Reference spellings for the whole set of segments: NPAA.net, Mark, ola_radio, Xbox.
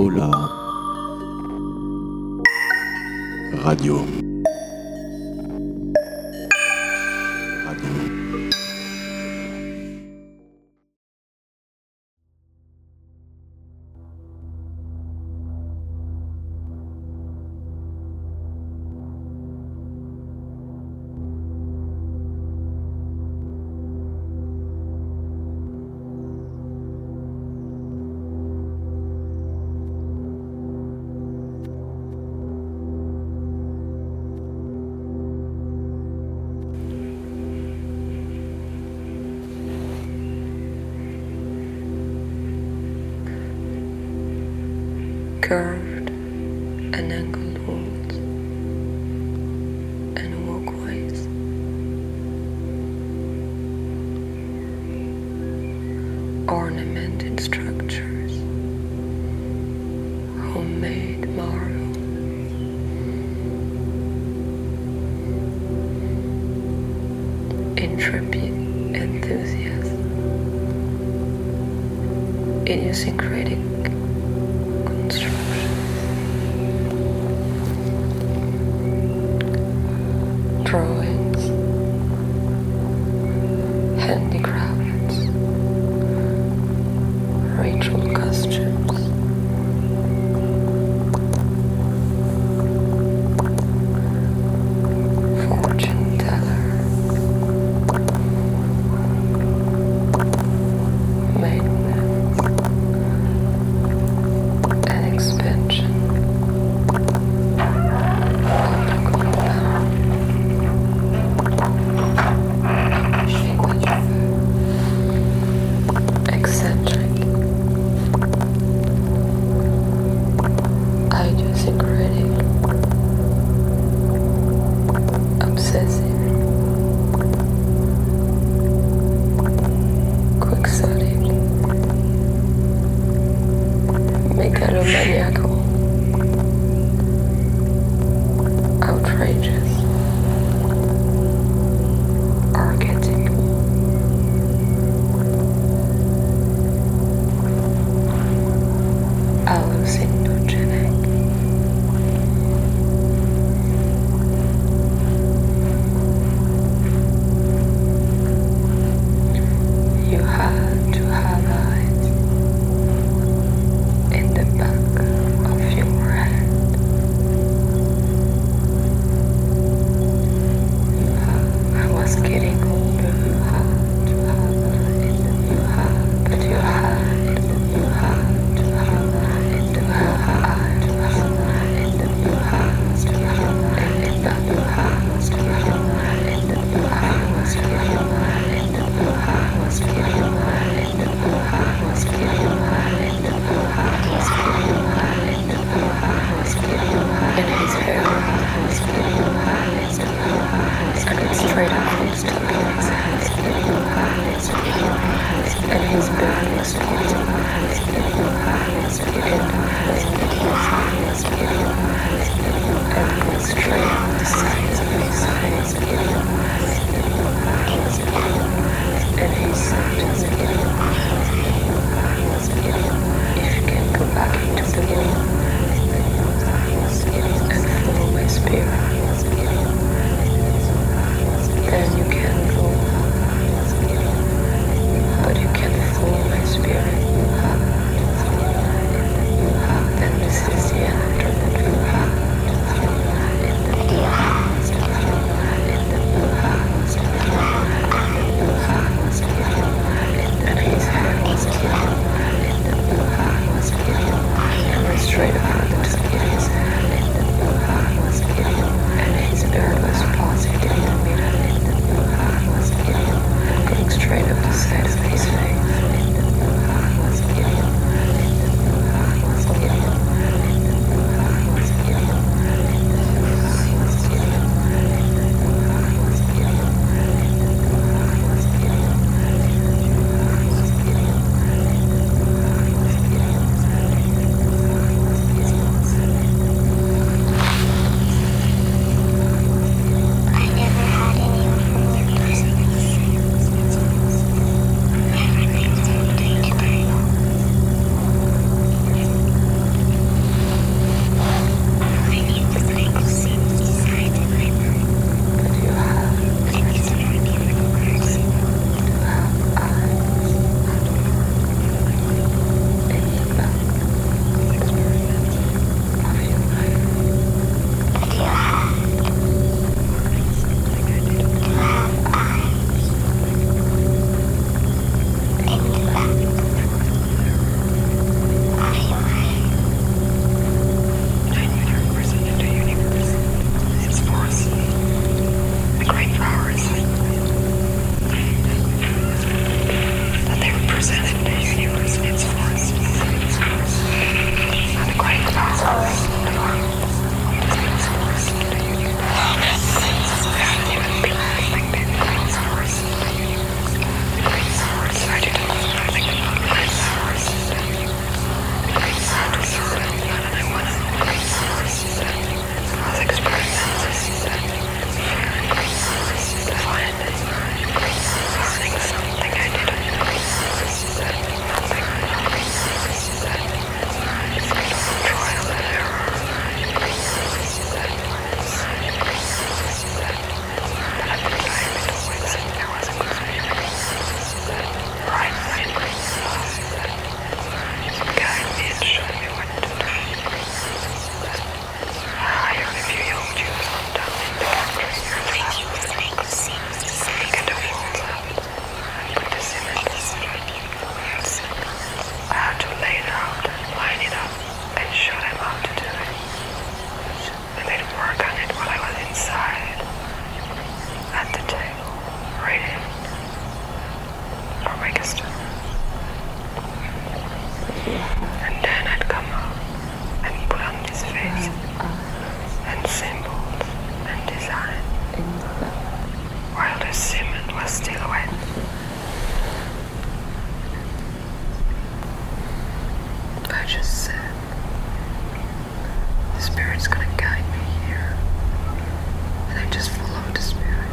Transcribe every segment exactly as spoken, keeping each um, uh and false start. Ola Radio. Radio. Curved and angled walls and walkways. Ornamented structures. Homemade marble. Intrepid enthusiasts. Idiosyncratic drawings, handicrafts, ritual costumes, fortune teller, maintenance, and expansion. Maniacal, outrageous, archetypal, hallucinogenic, you had to have eyes. Wow. just said. The Spirit's gonna guide me here. And I just followed the Spirit.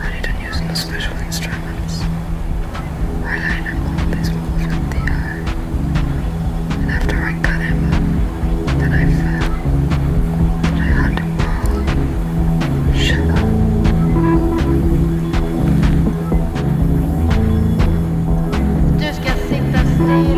I didn't use no special instruments. I lined up all these walls with the eye. And after I cut him up, then I fell. Thank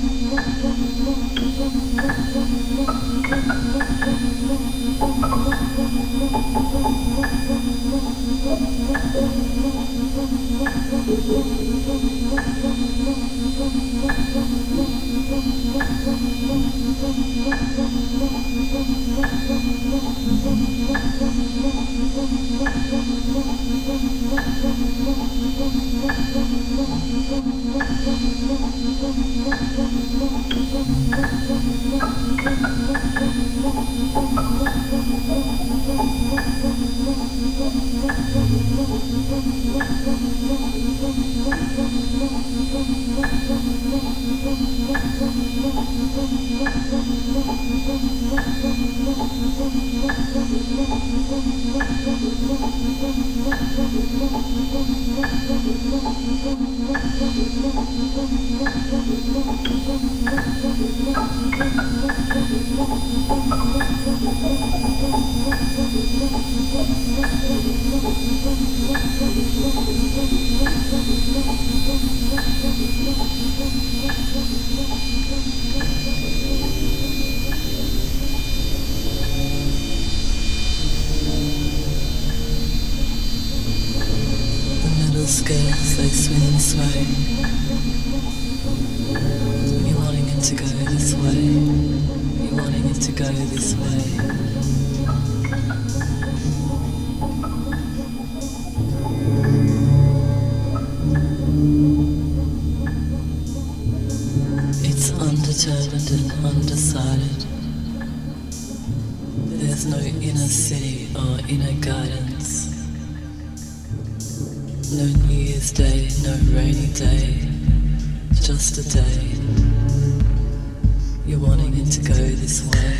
you. girls like swinging sway. You're wanting it to go this way. You're wanting it to go this way. Determined and undecided. There's no inner city or inner guidance. No New Year's Day, no rainy day, just a day. You're wanting it to go this way.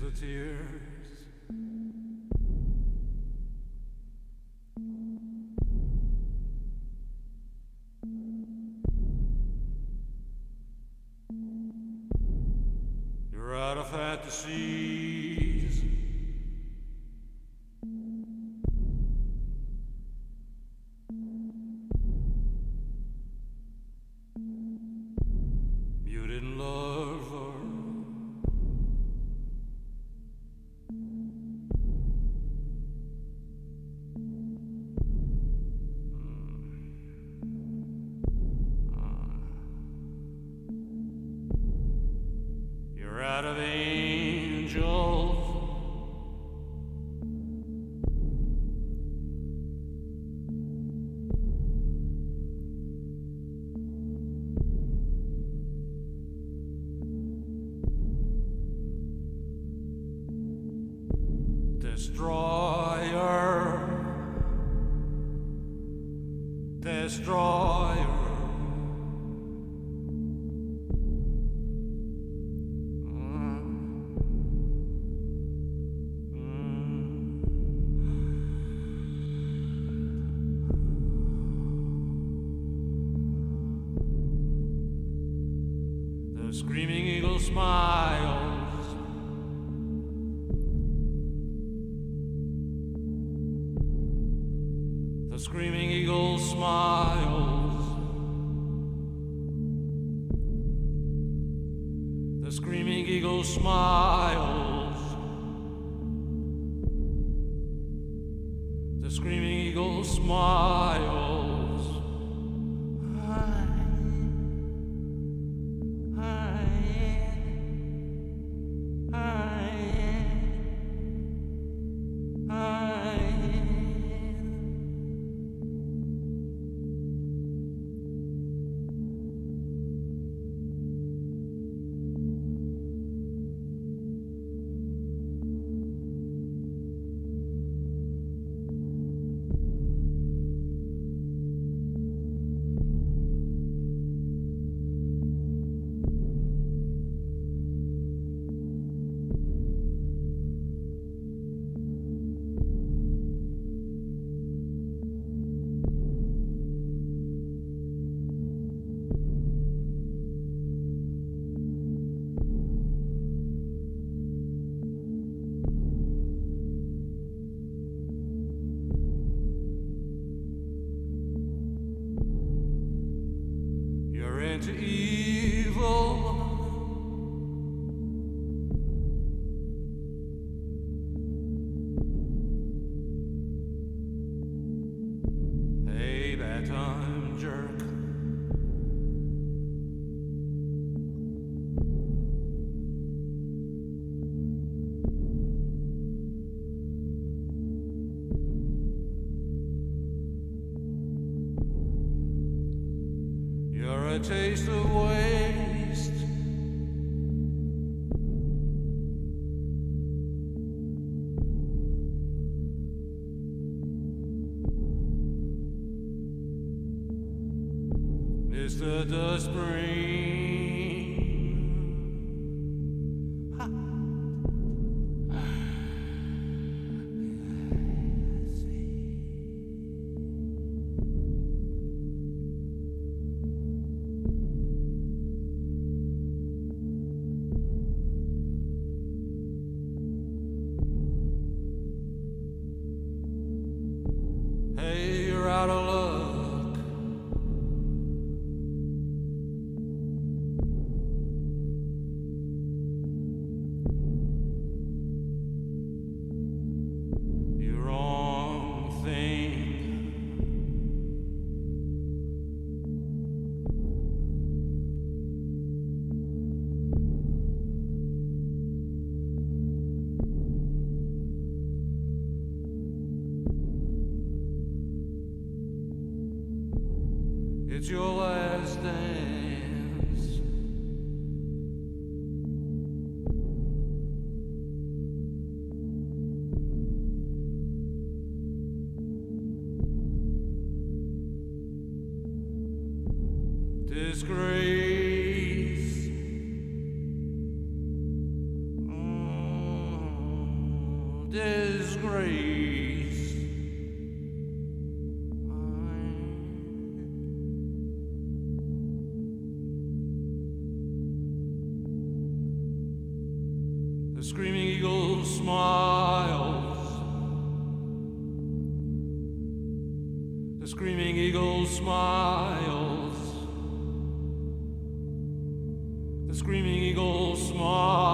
the tears. You're out of fantasies. You didn't love her. Out of angels, destroyer, destroyer. The screaming eagle smiles. The screaming eagle smiles. The screaming eagle smiles. The screaming eagle smiles. You're into evil. Hey, that time jerk. You're a taste of waste. It's the dust spring. Ha. Hey, you're out of luck. You're wrong thing. It's your last dance. Disgrace. Mm. disgrace. The screaming eagle smiles. The screaming eagle smiles. The screaming eagle smiles.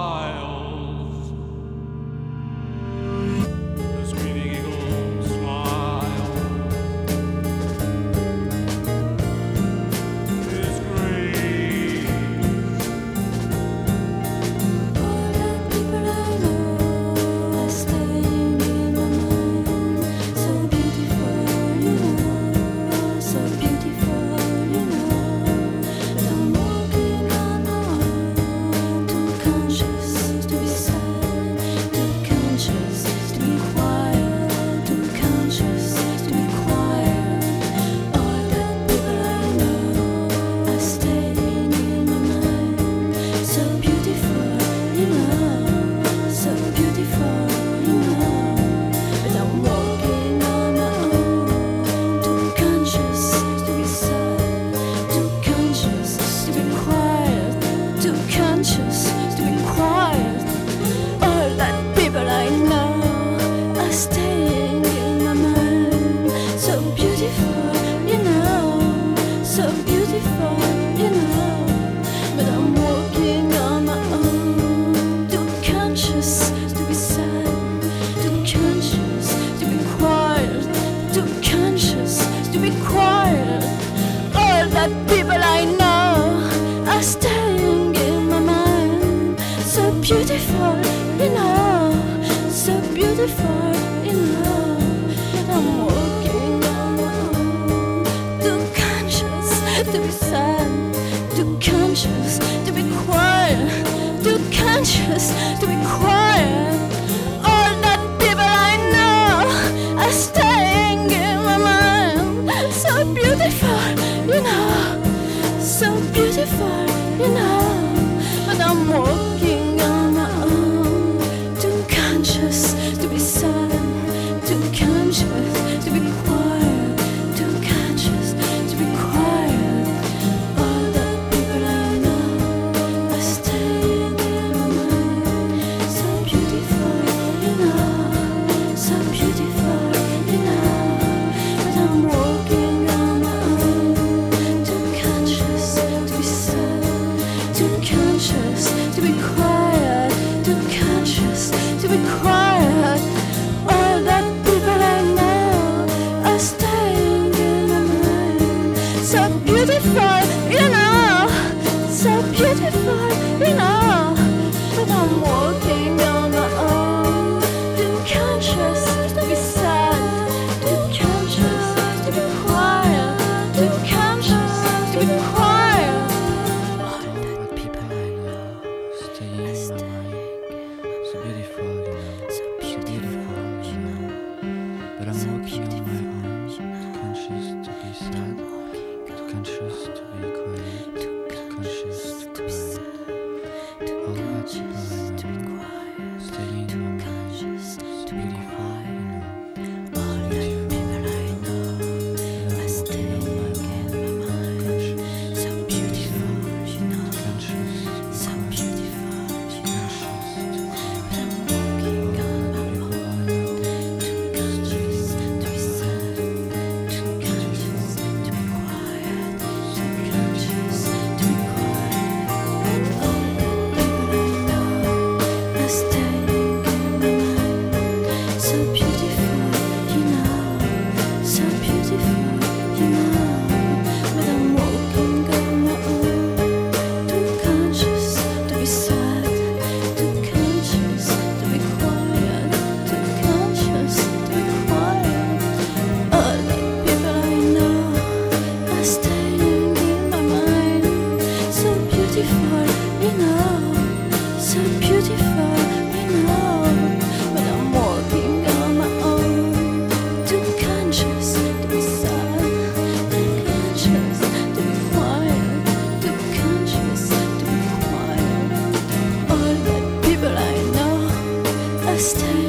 Stay.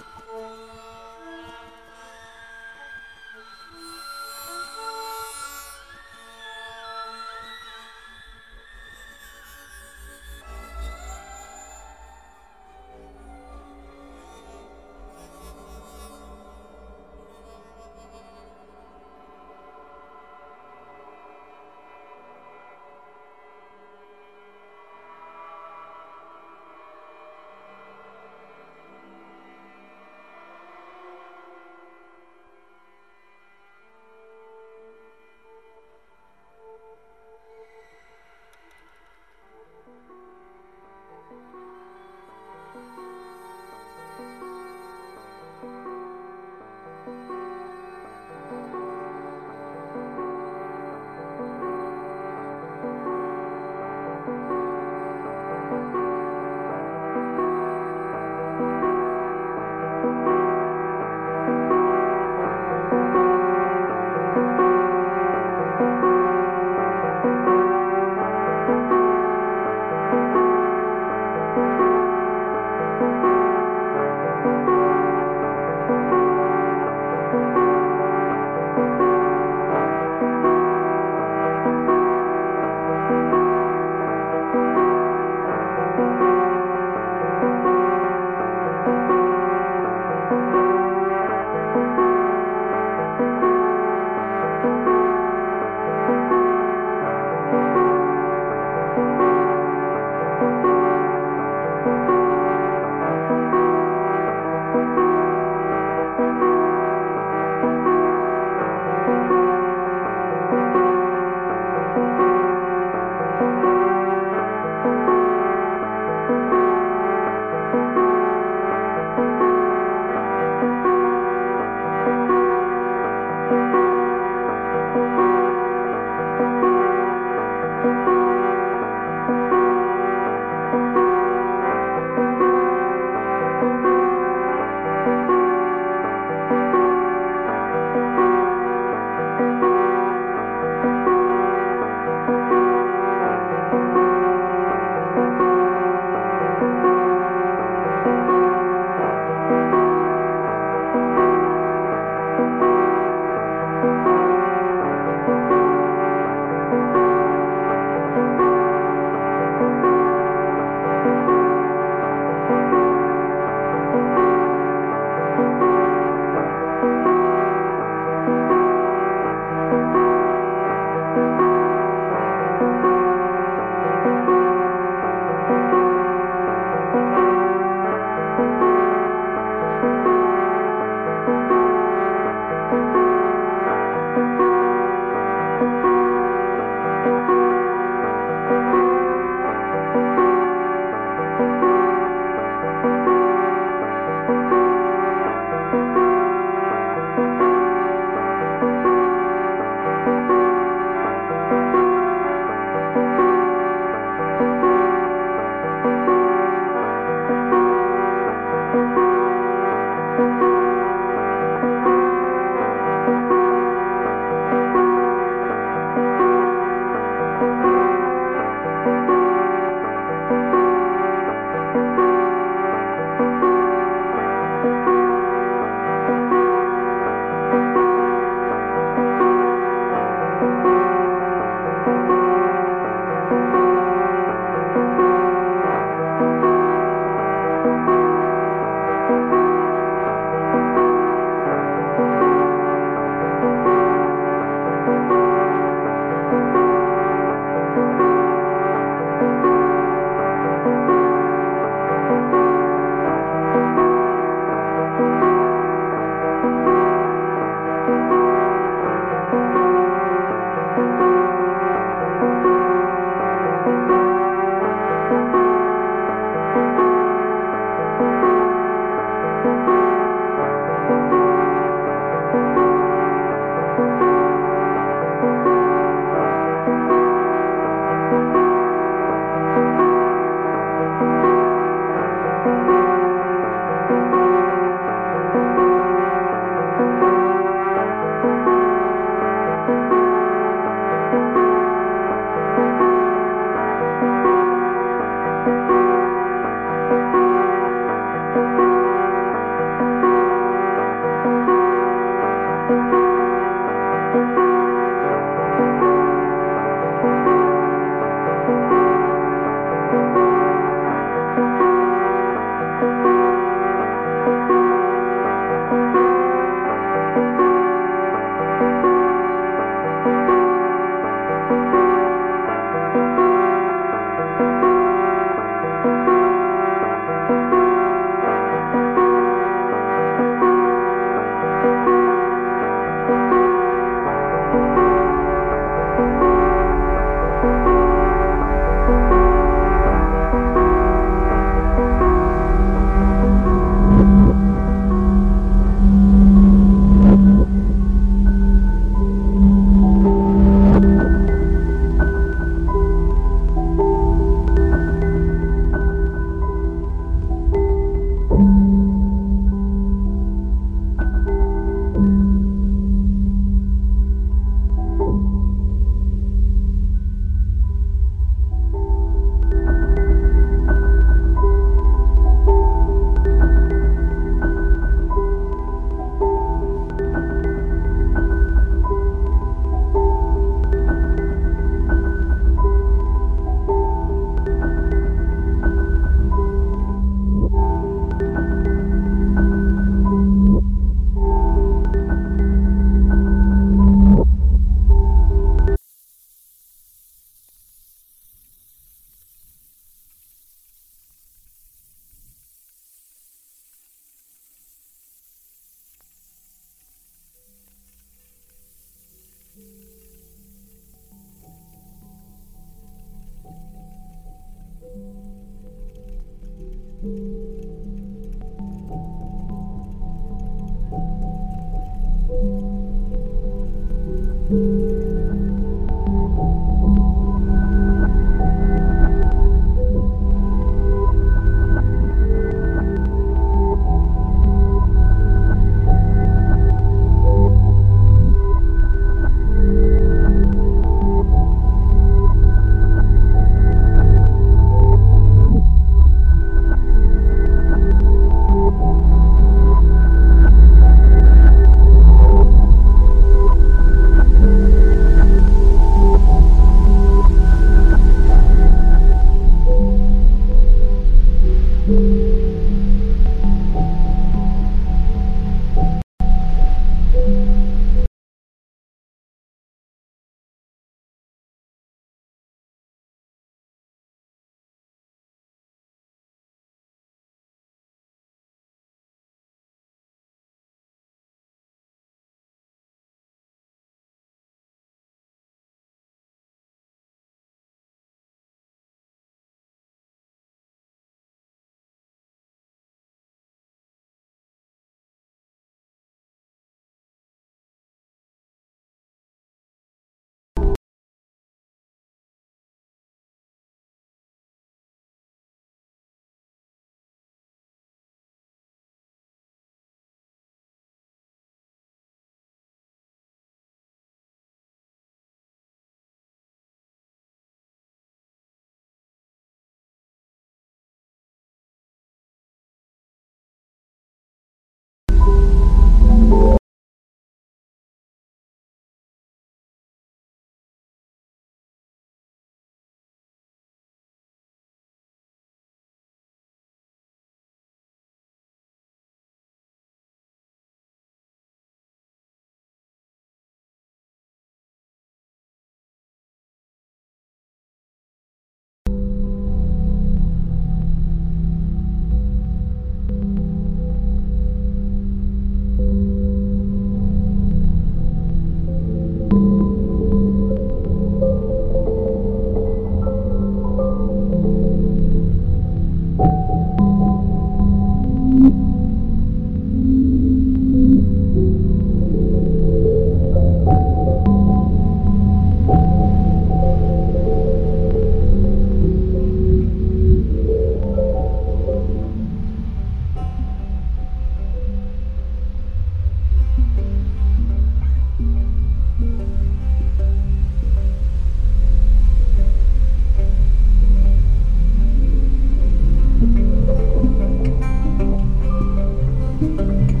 Thank you.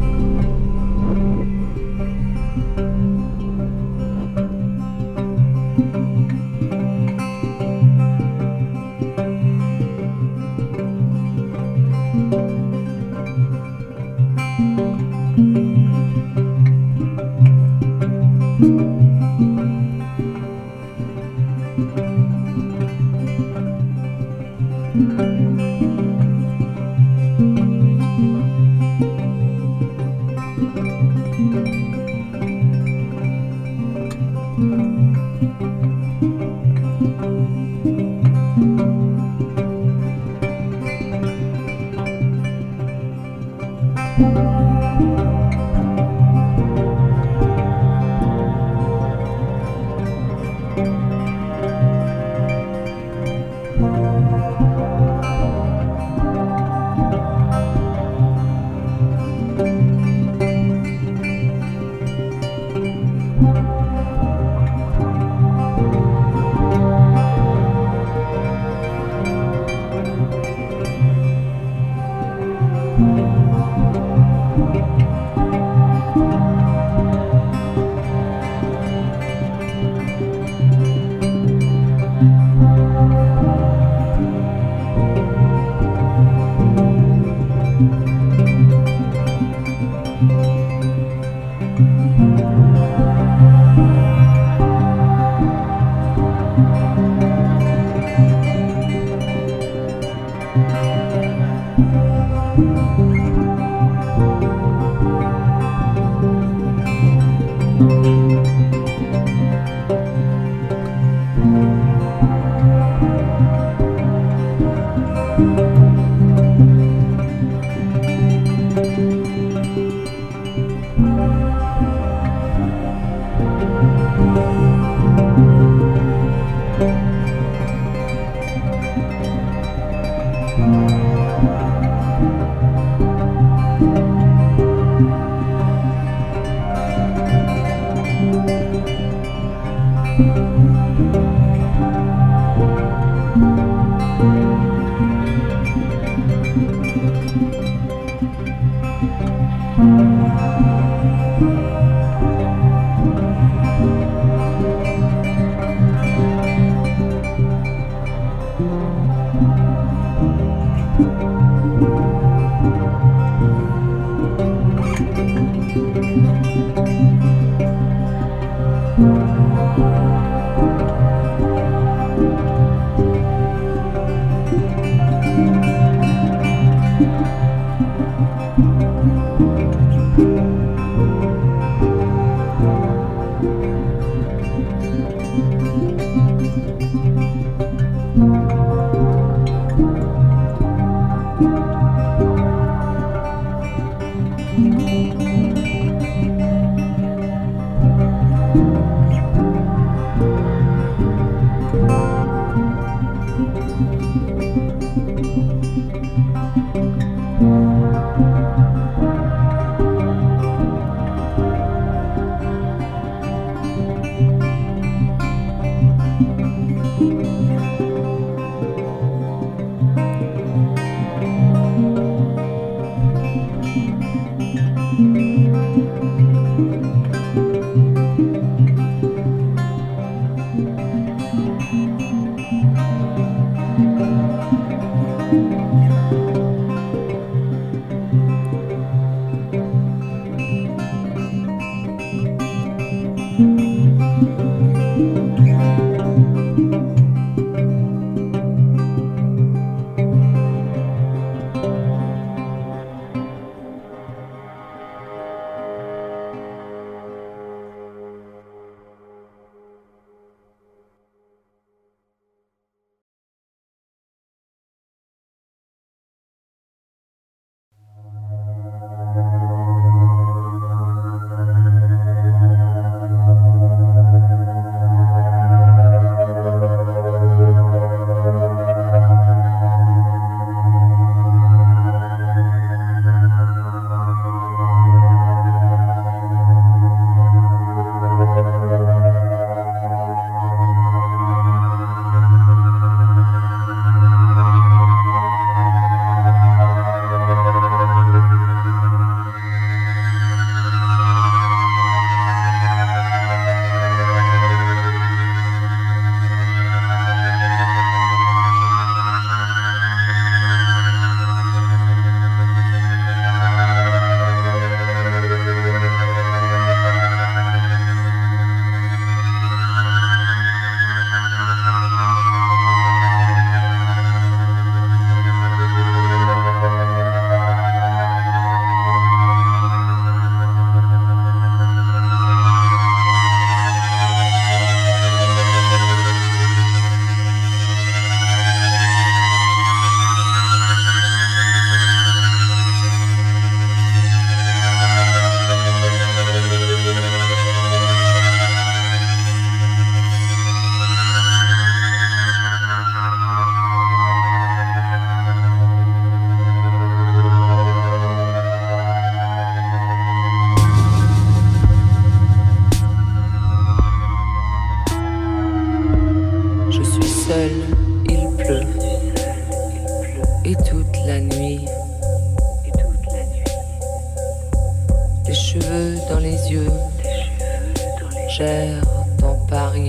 gère ton pari.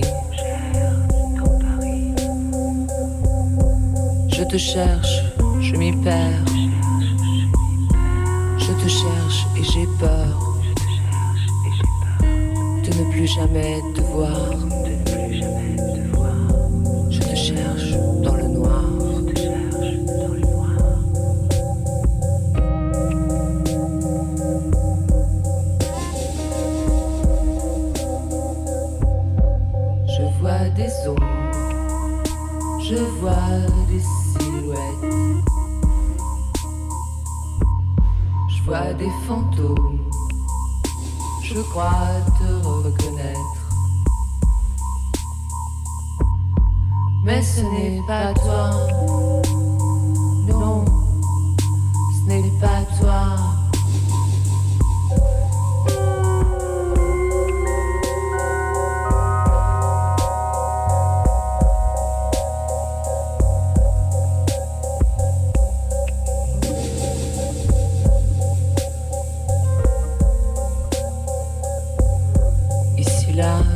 Je te cherche, je m'y perds. Je te cherche et j'ai peur de ne plus jamais te voir. Je te cherche dans le noir. Je vois des ombres, je vois des silhouettes. Je vois des fantômes, je crois te reconnaître. Mais ce n'est pas toi, non, ce n'est pas toi.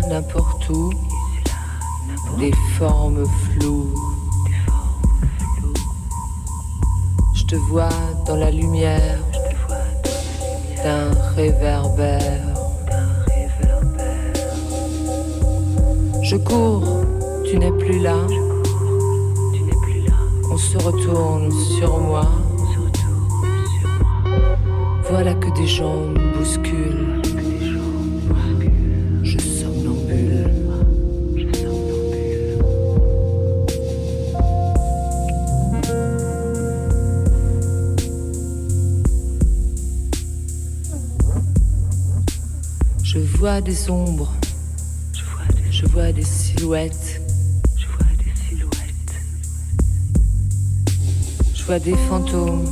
N'importe où, des formes floues. Je te vois dans la lumière d'un réverbère. Je cours, tu n'es plus là. On se retourne sur moi. Voilà que des gens bousculent. Je vois des ombres, je vois des, je vois des silhouettes, je vois des silhouettes. Je vois des fantômes,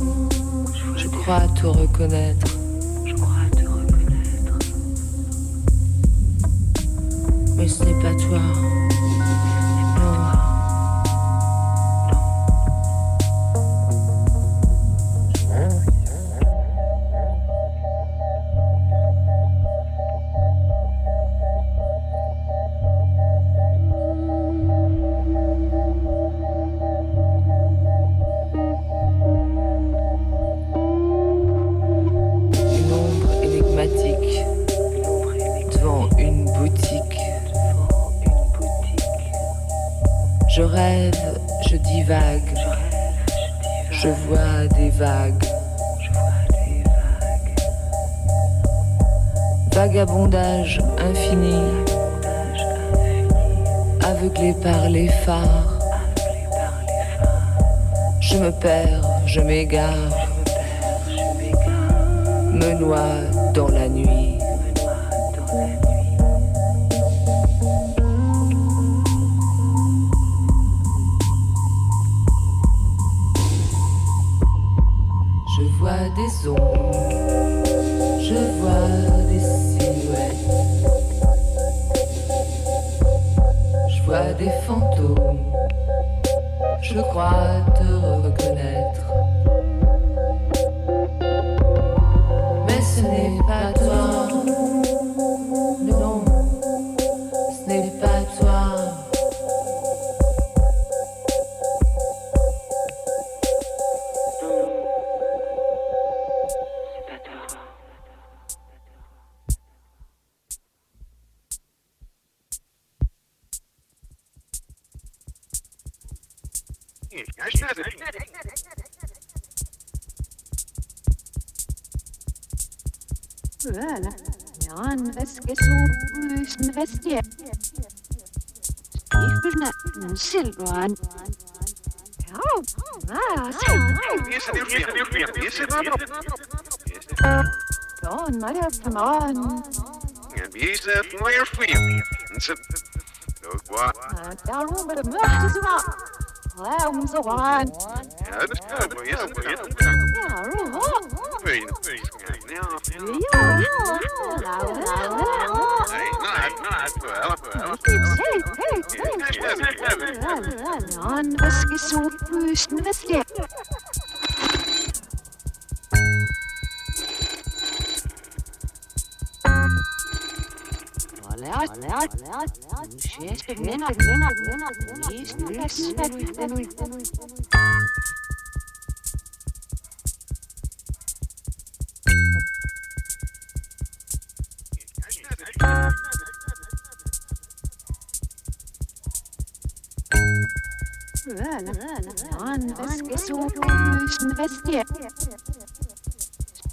je, vois je des crois fantômes. te reconnaître, je crois te reconnaître. Mais ce n'est pas toi, vagabondage infini, aveuglé par les phares. Je me perds, je m'égare, me noie dans la nuit. Je vois des ombres, je vois des silhouettes, je vois des fantômes, je crois te reconnaître. Mais ce n'est pas toi, non, ce n'est pas toi. On was gesucht, wüsten was der.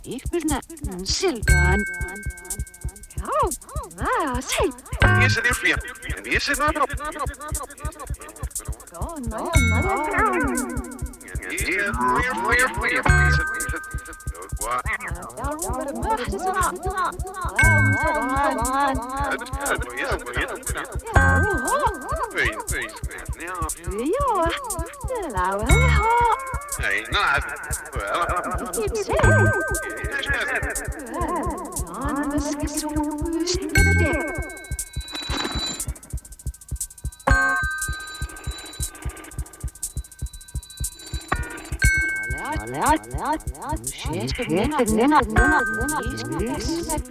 Ich bin ein Silvan. Oh, ah, sei. Hier ist der Flier. Hier ist der Nabel. Oh, nein, nein. Hey, no, I... Well, I... It's it. Yes, yes, yes. On the skissoos in the day. She's been not, not, not, not, he's not, he's not,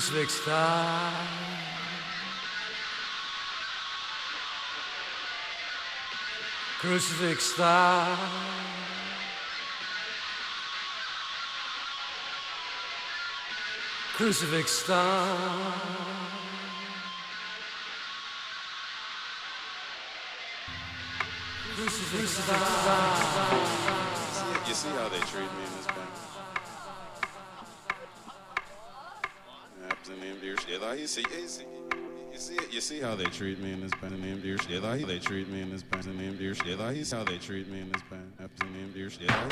σφιχτά. Κρουσφιχτά. Κρουσφιχτά. You see how they treat me in this bank? You see, you see, you see how they treat me in this band. Named Deer, they treat me in this band. Named Deer, he's how they treat me in this band. After named Deer, yeah.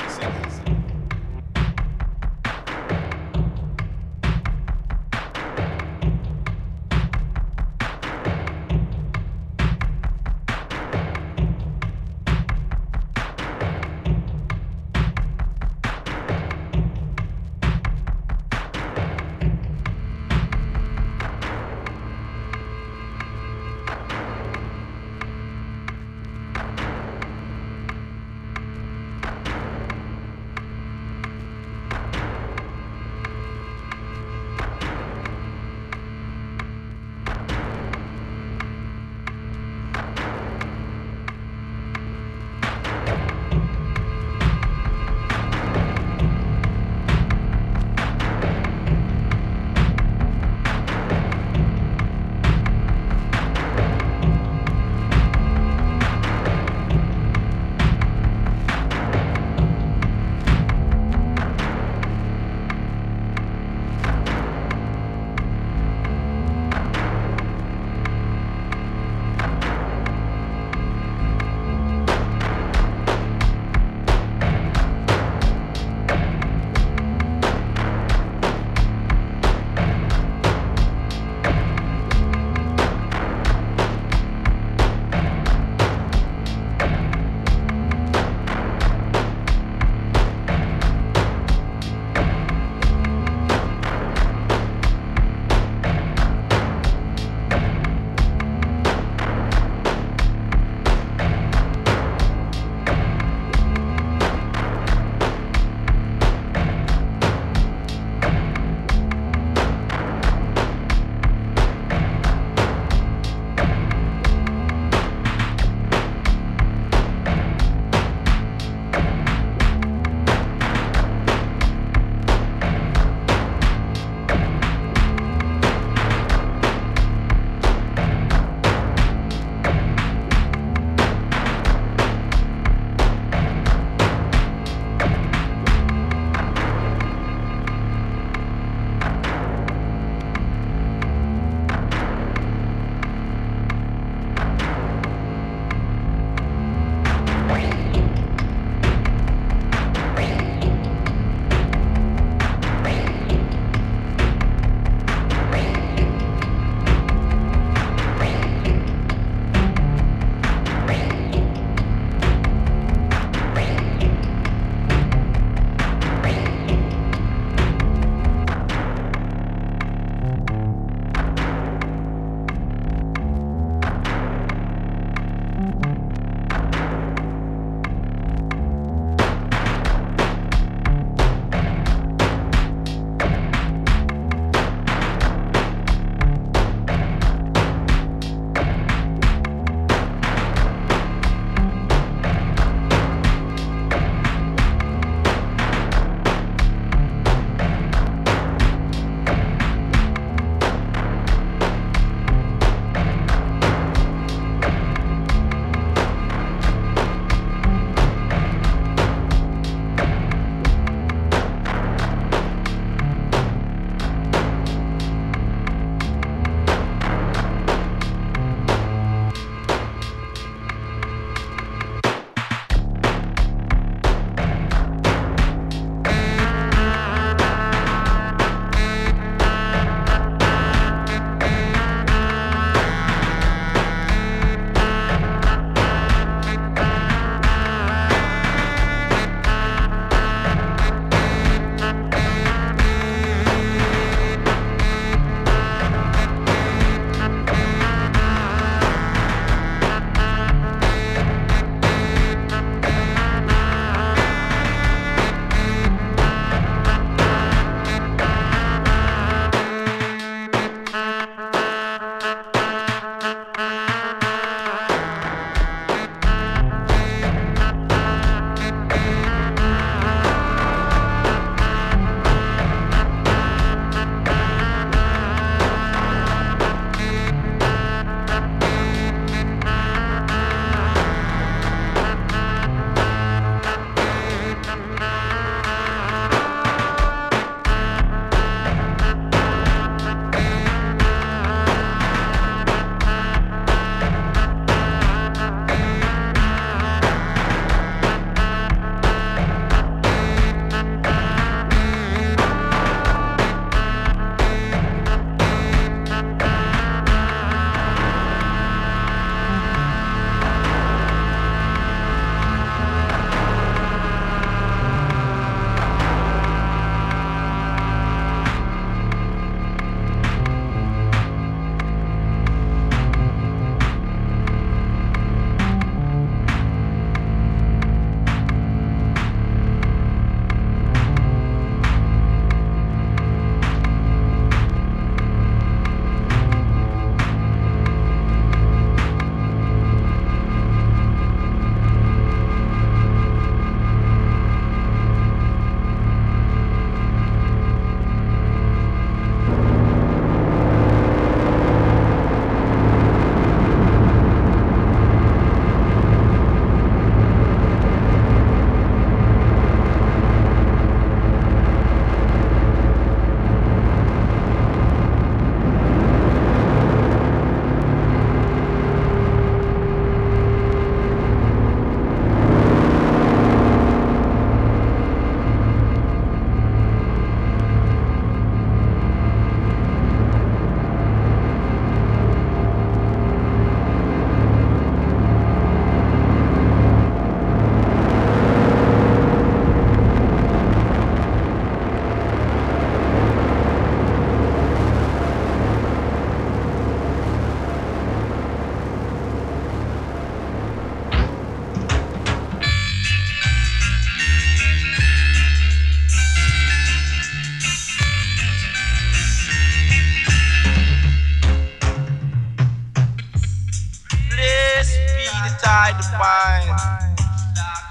wine.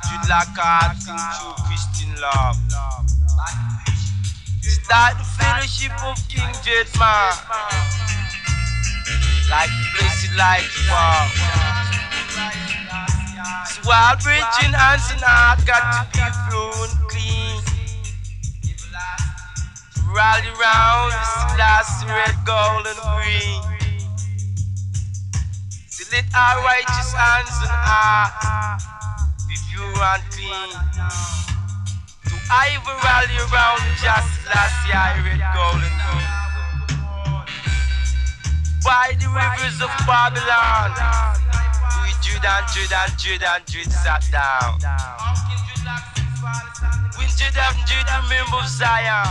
Jude Lagarde, sing true Christian love. Start the fellowship of King Jedman. Like the blessed life wow. So while preaching and sinner got to be flown clean. Rally round the last red, gold and green. Let our righteous hands and heart be pure and clean. To Ivor rally around just last year, red, gold and green. By the rivers of Babylon, we Jude and Jude and Jude and Jude sat down. When Jude and Jude remember Zion,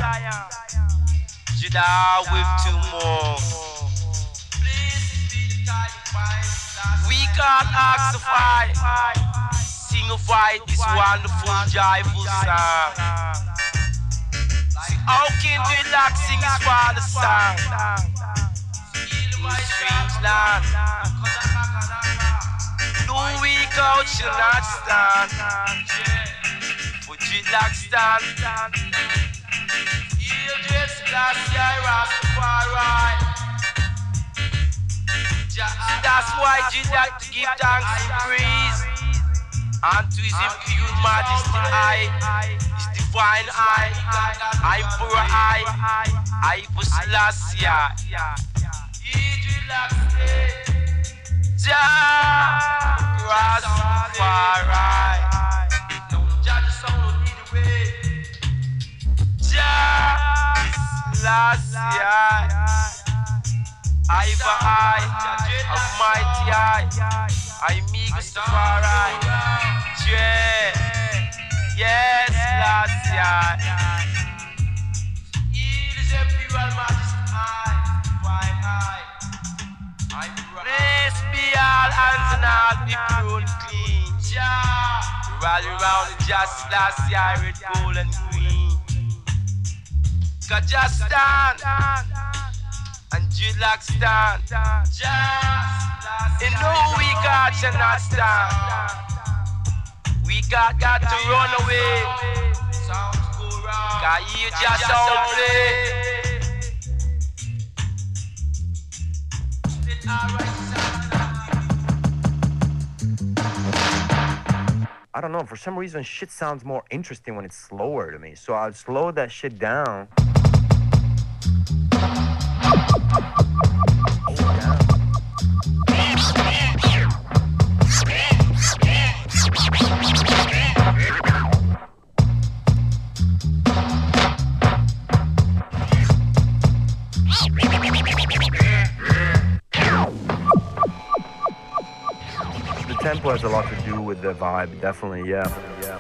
Jude with two more. We can't ask to fight, sing a fight, this wonderful, joyful song. See, how can we like sing his father's song? In a strange land, no weak out shall not stand. But you like stand, he'll just blast your Rastafari. That's why Jesus like to give thanks and praise unto his imperial majesty I, his divine I, I emperor I, I for Selassie I. Jah Rastafari. Jah the sound will lead the way. Jah Selassie I. I for I, a mighty I, I meek to far I, yeah, yes, last year. It is imperial majesty I, fine I, I praise be all hands and all be grown clean, yeah. Rally round just last year, red, gold and green. Kajastan. And Jude like stand, and no we God shall not stand. We God got to run away. Cause you just don't play. I don't know. For some reason, shit sounds more interesting when it's slower to me. So I'll slow that shit down. The tempo has a lot to do with the vibe, definitely, yeah. yeah.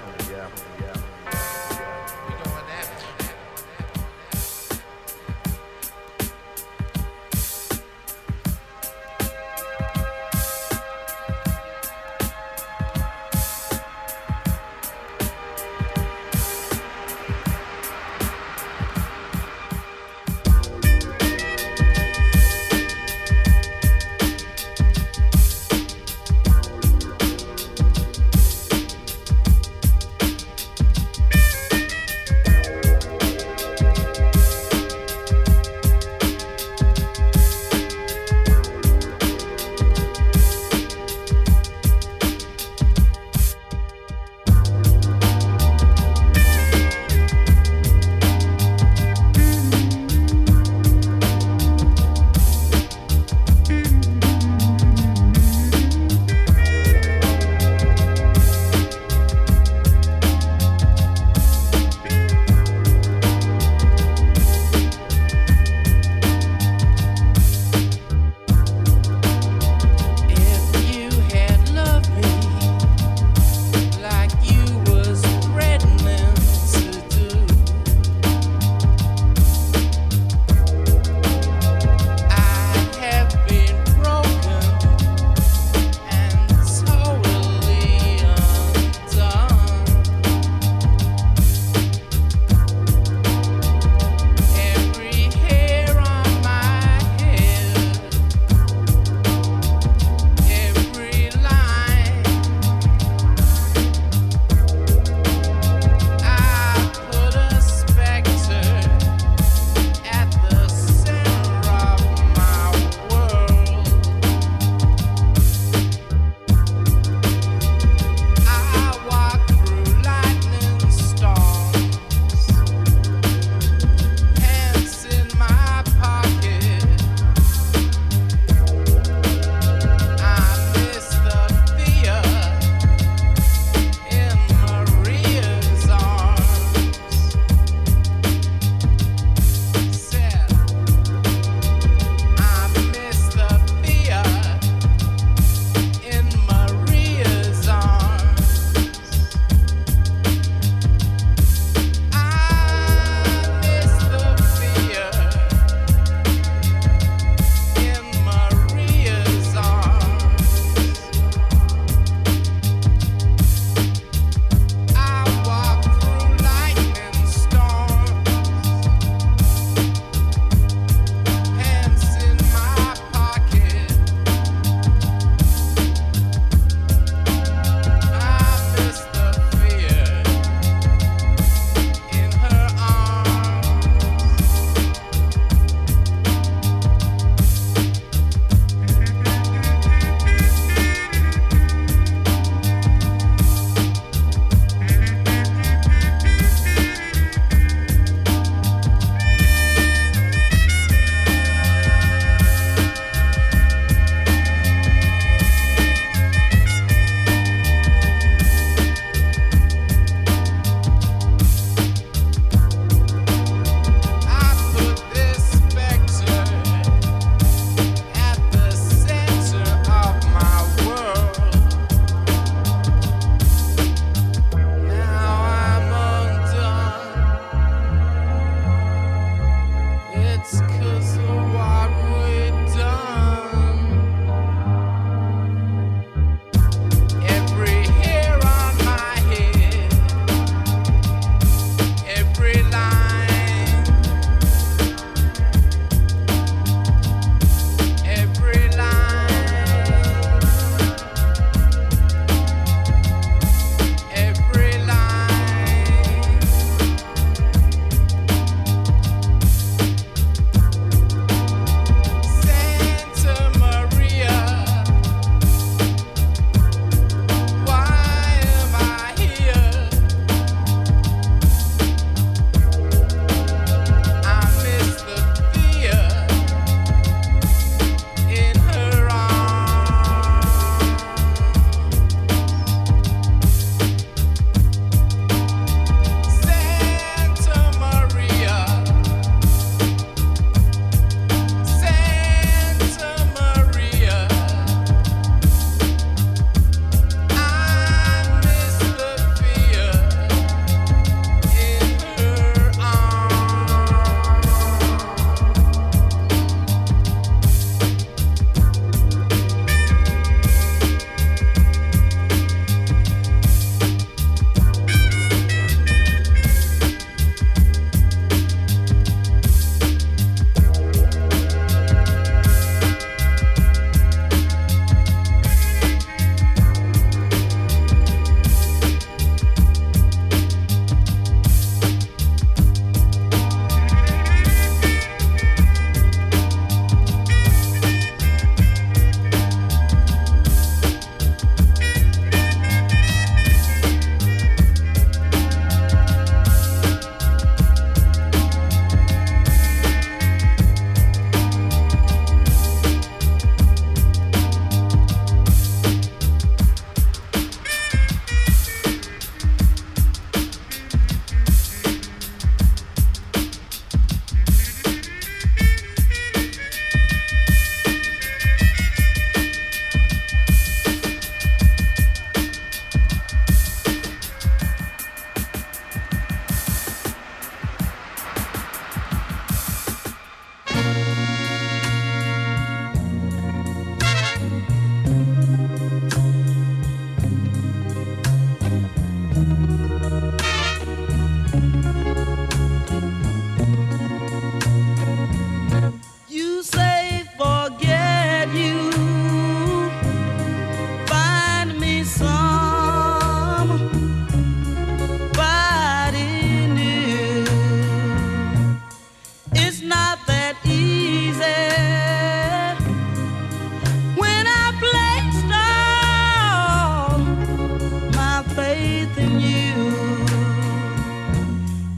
faith in you.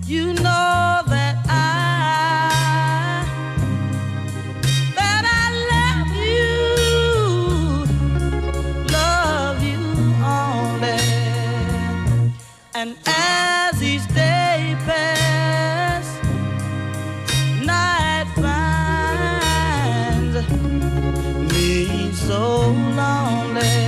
You know that I, that I love you, love you only. And as each day passes, night finds me so lonely.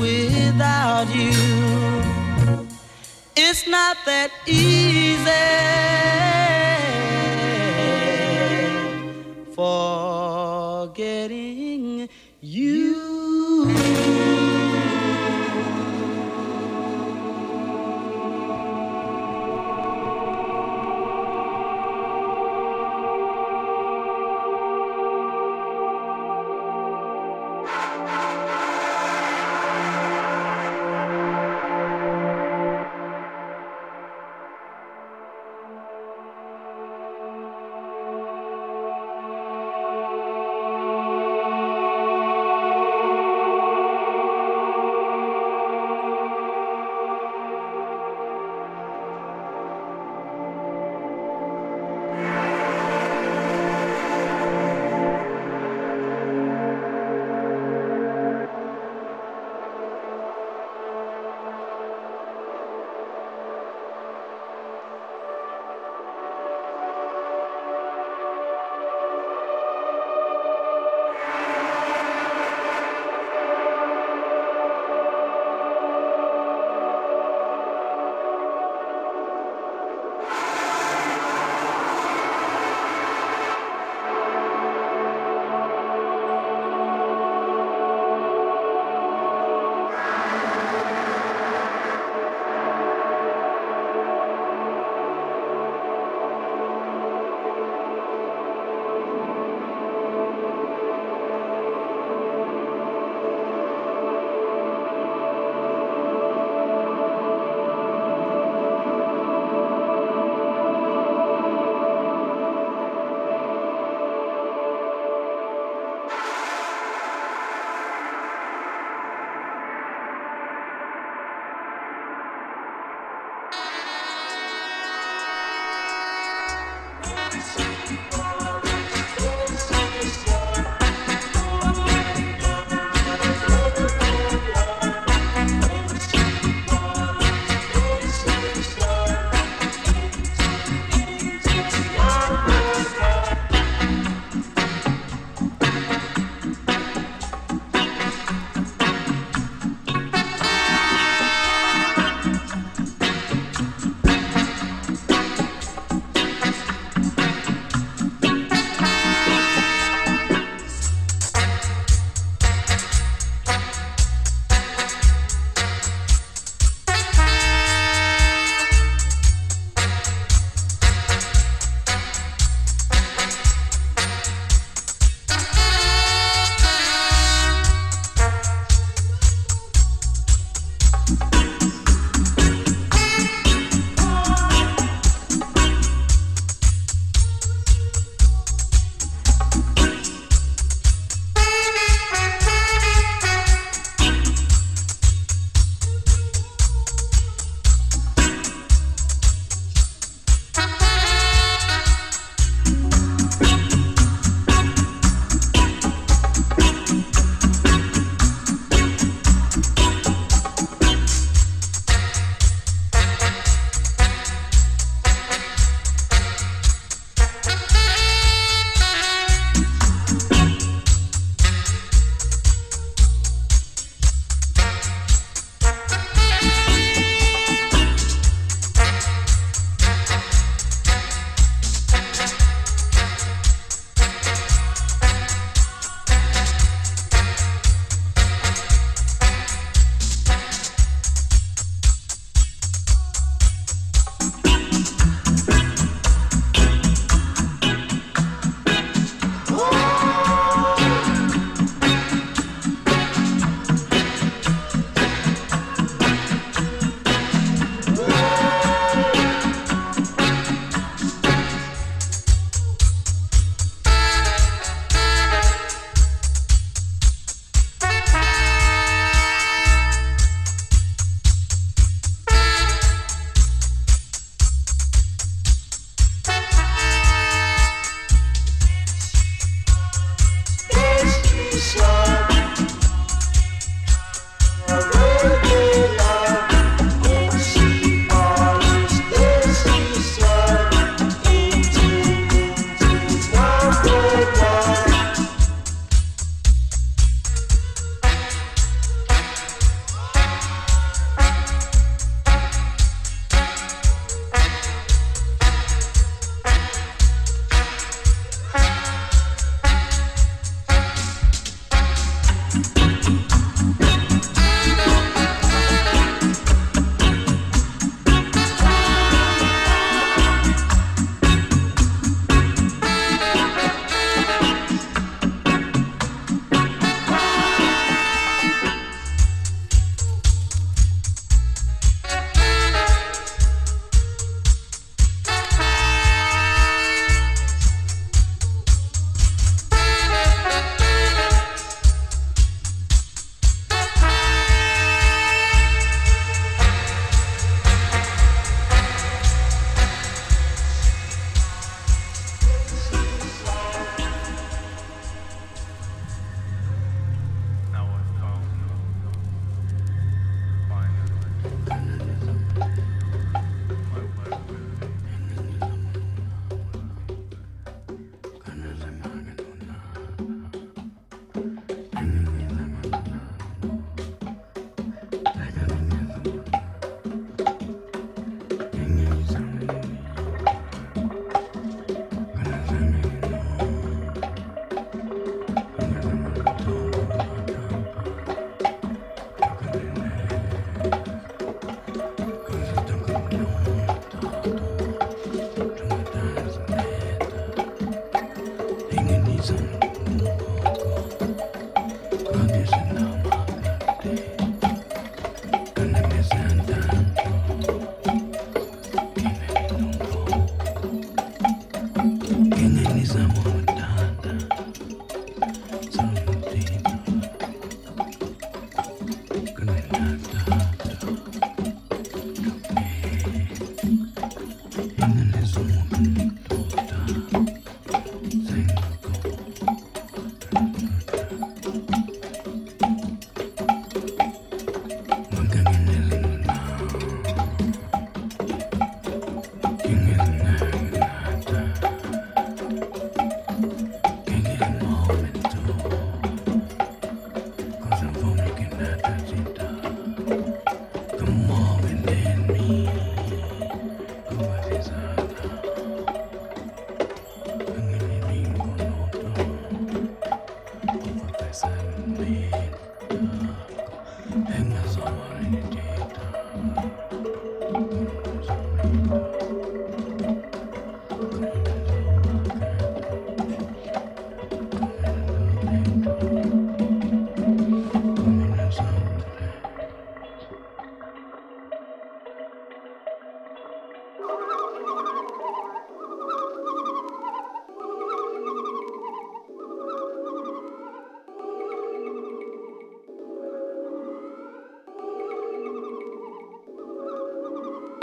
Without you, it's not that easy forgetting you.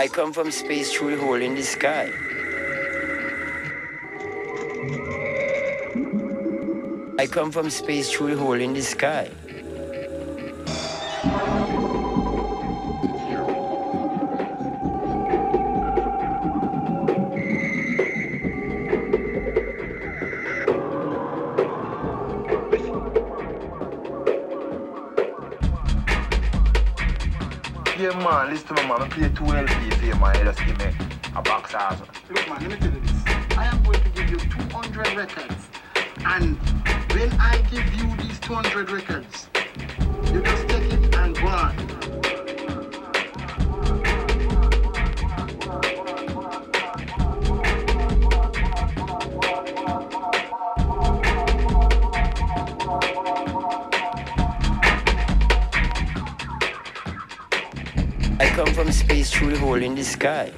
I come from space through the hole in the sky. I come from space through the hole in the sky. Listen to me, man, I play too well for you, so you, man, you just give me a box ass. Look, man, let me tell you this. I am going to give you two hundred records. And when I give you these two hundred records, you just take it and go on. Space through the hole in the sky.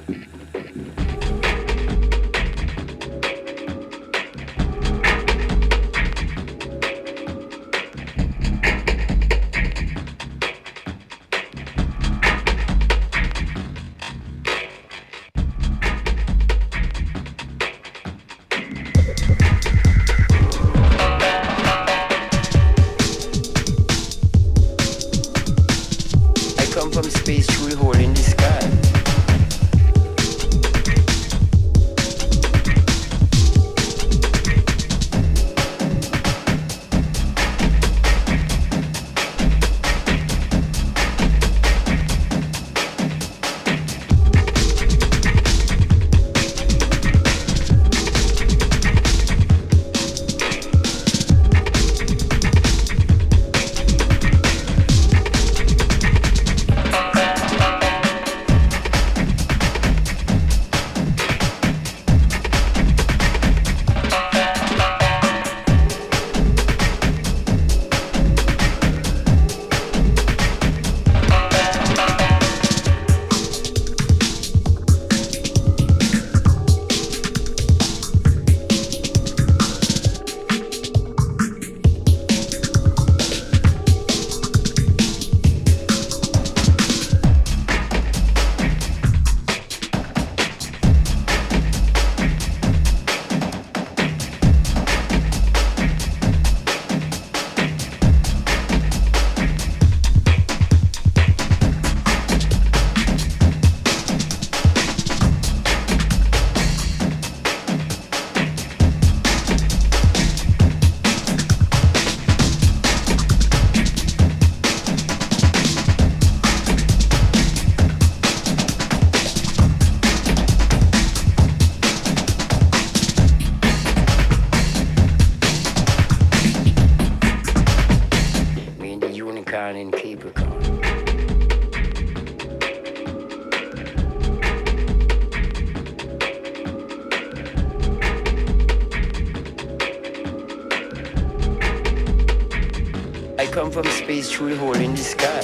come from space through the hole in the sky.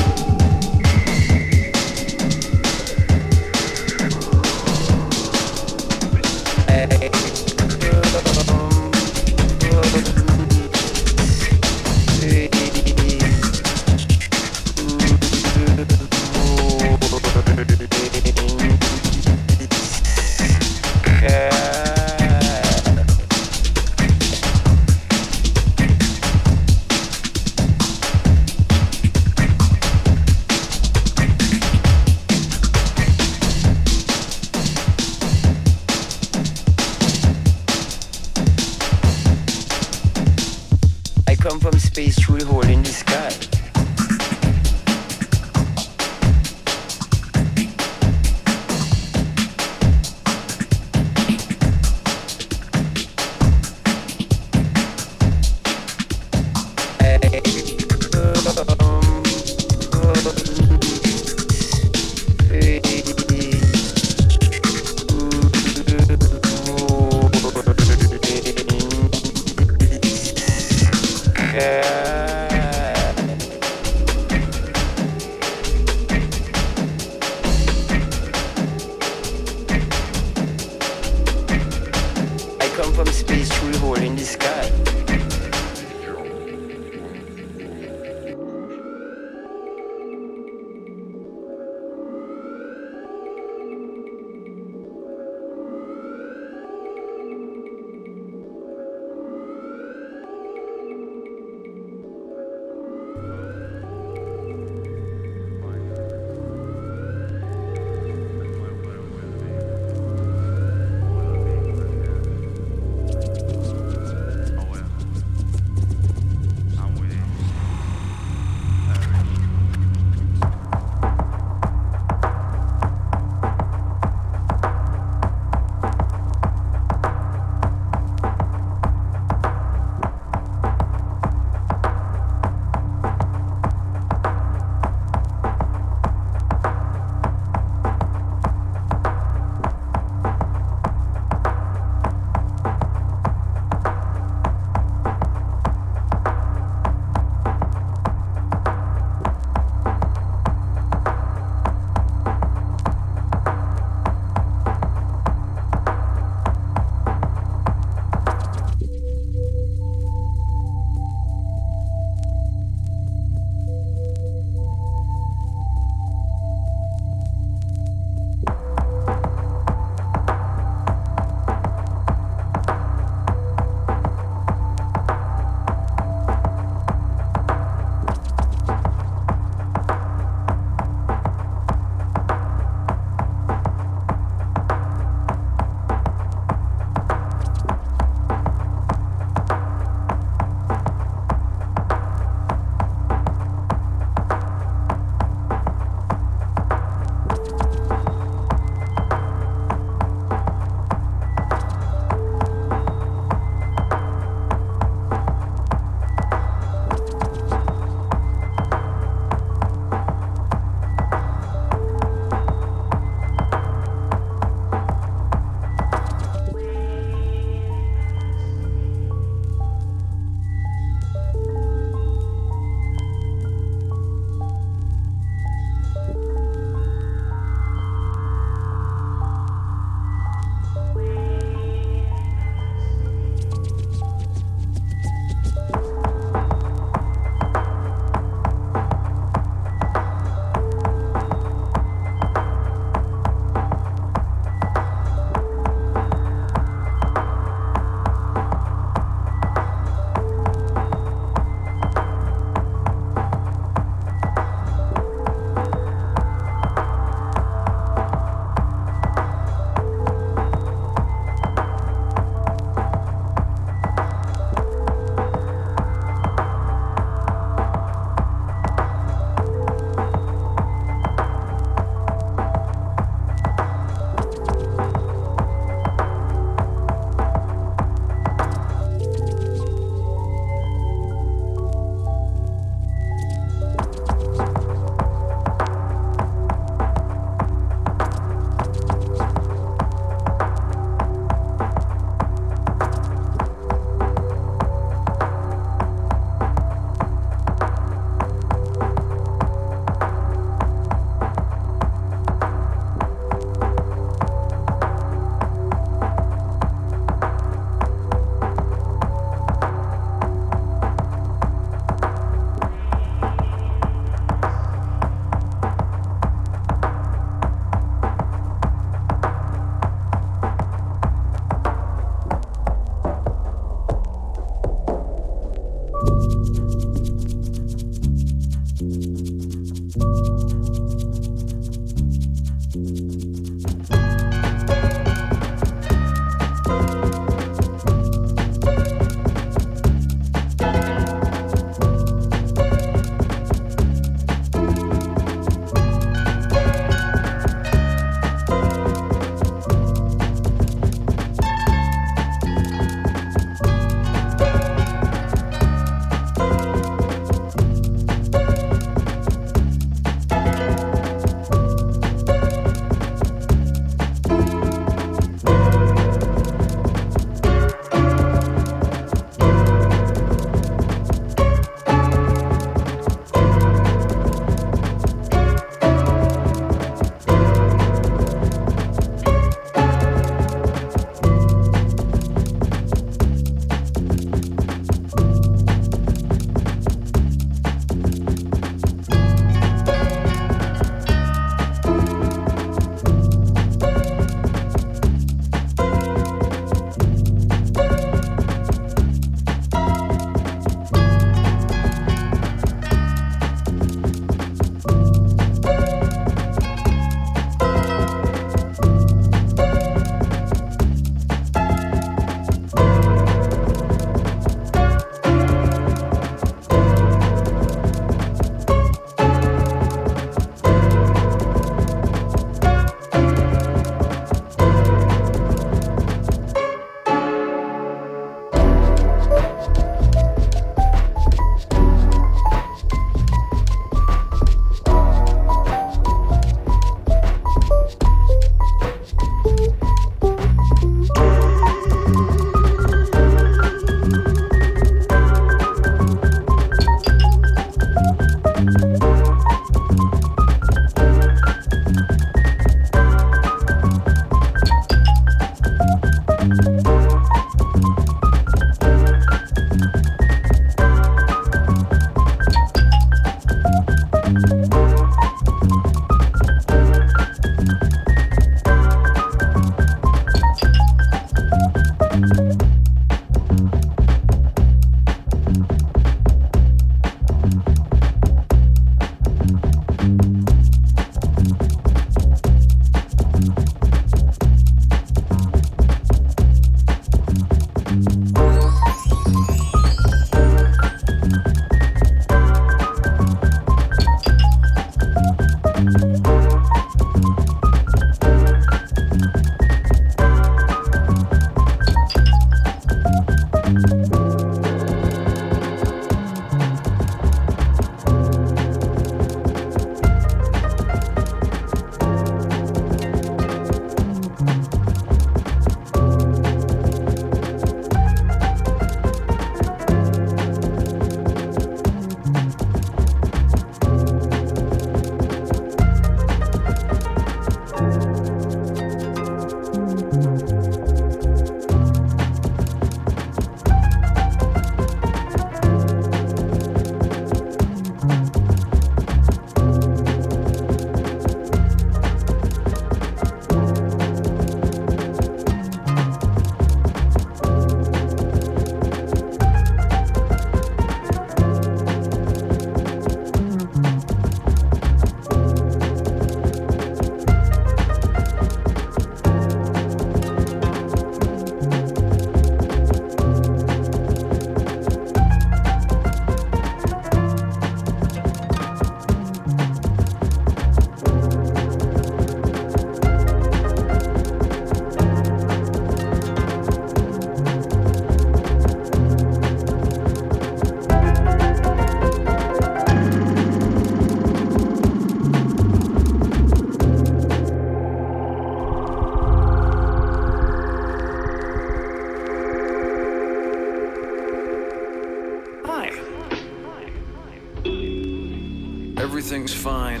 Everything's fine.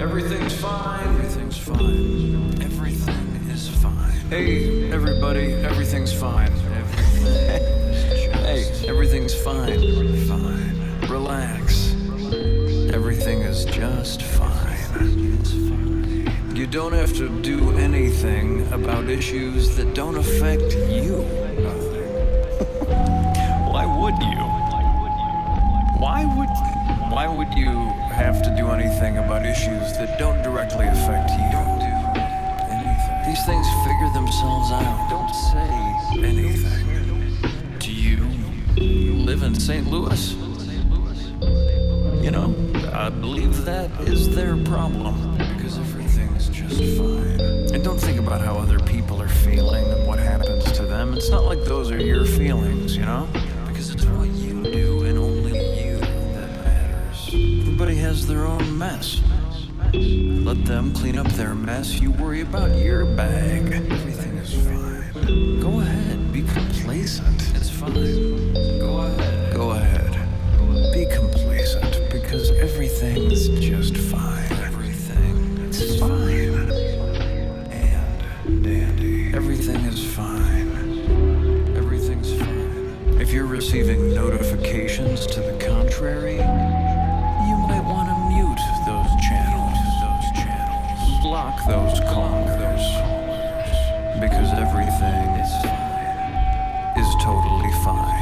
Everything's fine. Everything's fine. Everything is fine. Hey, everybody, everything's fine. Hey, everything's fine. Fine. Relax. Everything is just fine. You don't have to do anything about issues that don't affect you. Why would you? that you have to do anything about issues that don't directly affect you. Don't do anything. These things figure themselves out. Don't say anything. Do you live in Saint Louis? You know, I believe that is their problem. Because everything's just fine. And don't think about how other people are feeling and what happens to them. It's not like those are your feelings, you know? Because it's what you do and only you that matters. Everybody has their own mess. Let them clean up their mess. You worry about your bag. Everything is fine. Go ahead. Be complacent. It's fine. Go ahead. Go ahead. Be complacent. Because everything's just fine. It's fine and dandy. Everything is fine. Everything's fine. If you're receiving notifications to the contrary, you might want to mute those channels. Those channels. Block those clonkers. Because everything is fine. Is totally fine.